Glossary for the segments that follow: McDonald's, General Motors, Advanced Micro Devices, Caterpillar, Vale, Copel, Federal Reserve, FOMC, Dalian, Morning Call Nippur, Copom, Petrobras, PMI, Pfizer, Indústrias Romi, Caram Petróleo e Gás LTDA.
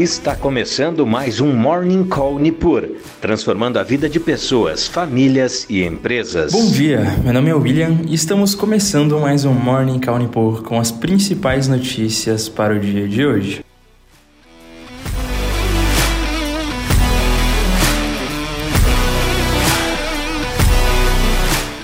Está começando mais um Morning Call Nippur, transformando a vida de pessoas, famílias e empresas. Bom dia, meu nome é William e estamos começando mais um Morning Call Nippur com as principais notícias para o dia de hoje.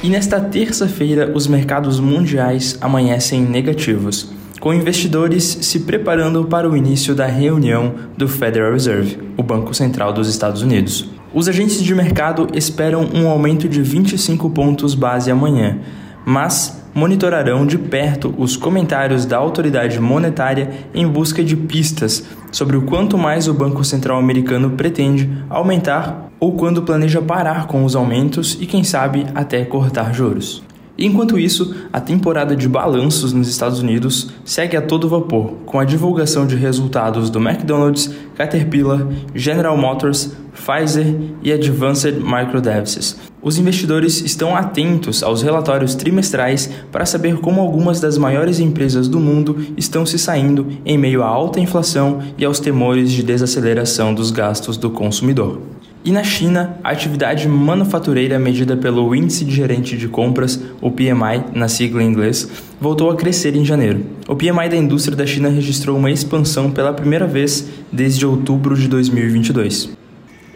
E nesta terça-feira, os mercados mundiais amanhecem negativos, com investidores se preparando para o início da reunião do Federal Reserve, o Banco Central dos Estados Unidos. Os agentes de mercado esperam um aumento de 25 pontos base amanhã, mas monitorarão de perto os comentários da autoridade monetária em busca de pistas sobre o quanto mais o Banco Central americano pretende aumentar ou quando planeja parar com os aumentos e, quem sabe, até cortar juros. Enquanto isso, a temporada de balanços nos Estados Unidos segue a todo vapor, com a divulgação de resultados do McDonald's, Caterpillar, General Motors, Pfizer e Advanced Micro Devices. Os investidores estão atentos aos relatórios trimestrais para saber como algumas das maiores empresas do mundo estão se saindo em meio à alta inflação e aos temores de desaceleração dos gastos do consumidor. E na China, a atividade manufatureira medida pelo Índice de Gerente de Compras, o PMI, na sigla em inglês, voltou a crescer em janeiro. O PMI da indústria da China registrou uma expansão pela primeira vez desde outubro de 2022.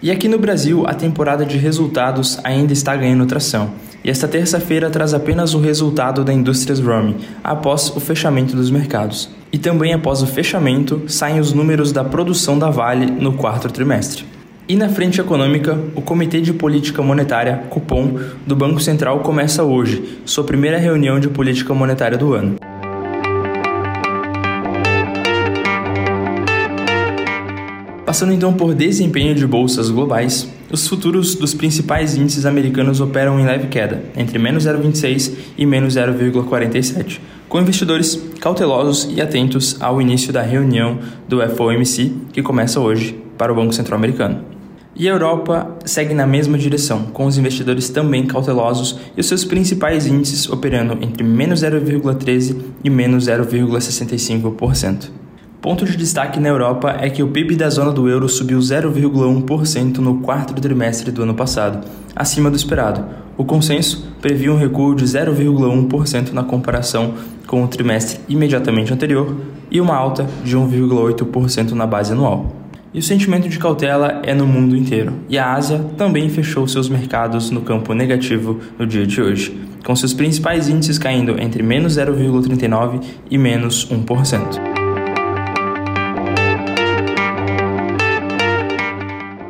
E aqui no Brasil, a temporada de resultados ainda está ganhando tração. E esta terça-feira traz apenas o resultado da Indústrias Romi, após o fechamento dos mercados. E também após o fechamento, saem os números da produção da Vale no quarto trimestre. E na frente econômica, o Comitê de Política Monetária, Copom, do Banco Central começa hoje, sua primeira reunião de política monetária do ano. Passando então por desempenho de bolsas globais, os futuros dos principais índices americanos operam em leve queda, entre -0,26 e -0,47, com investidores cautelosos e atentos ao início da reunião do FOMC, que começa hoje, para o Banco Central americano. E a Europa segue na mesma direção, com os investidores também cautelosos e os seus principais índices operando entre -0,13% e -0,65%. Ponto de destaque na Europa é que o PIB da zona do euro subiu 0,1% no quarto trimestre do ano passado, acima do esperado. O consenso previu um recuo de 0,1% na comparação com o trimestre imediatamente anterior e uma alta de 1,8% na base anual. E o sentimento de cautela é no mundo inteiro, e a Ásia também fechou seus mercados no campo negativo no dia de hoje, com seus principais índices caindo entre -0,39% e -1%.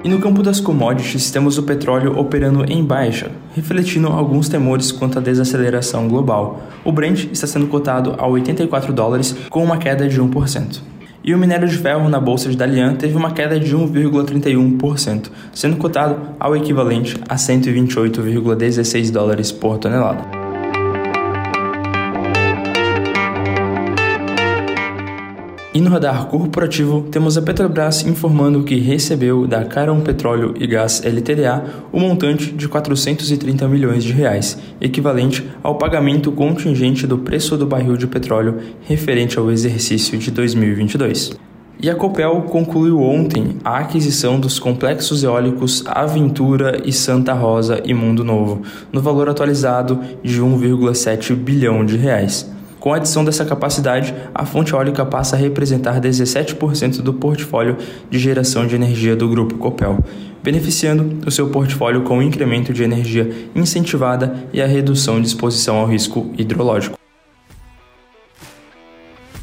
E no campo das commodities, temos o petróleo operando em baixa, refletindo alguns temores quanto à desaceleração global. O Brent está sendo cotado a $84, com uma queda de 1%. E o minério de ferro na bolsa de Dalian teve uma queda de 1,31%, sendo cotado ao equivalente a $128,16 por tonelada. E no radar corporativo, temos a Petrobras informando que recebeu da Caram Petróleo e Gás LTDA o montante de R$430 milhões, equivalente ao pagamento contingente do preço do barril de petróleo referente ao exercício de 2022. E a Copel concluiu ontem a aquisição dos complexos eólicos Aventura e Santa Rosa e Mundo Novo, no valor atualizado de R$1,7 bilhão. Com a adição dessa capacidade, a fonte eólica passa a representar 17% do portfólio de geração de energia do grupo Copel, beneficiando o seu portfólio com o incremento de energia incentivada e a redução de exposição ao risco hidrológico.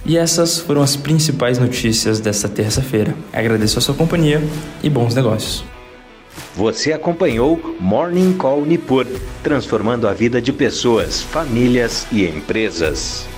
E essas foram as principais notícias desta terça-feira. Agradeço a sua companhia e bons negócios. Você acompanhou Morning Call Nippur, transformando a vida de pessoas, famílias e empresas.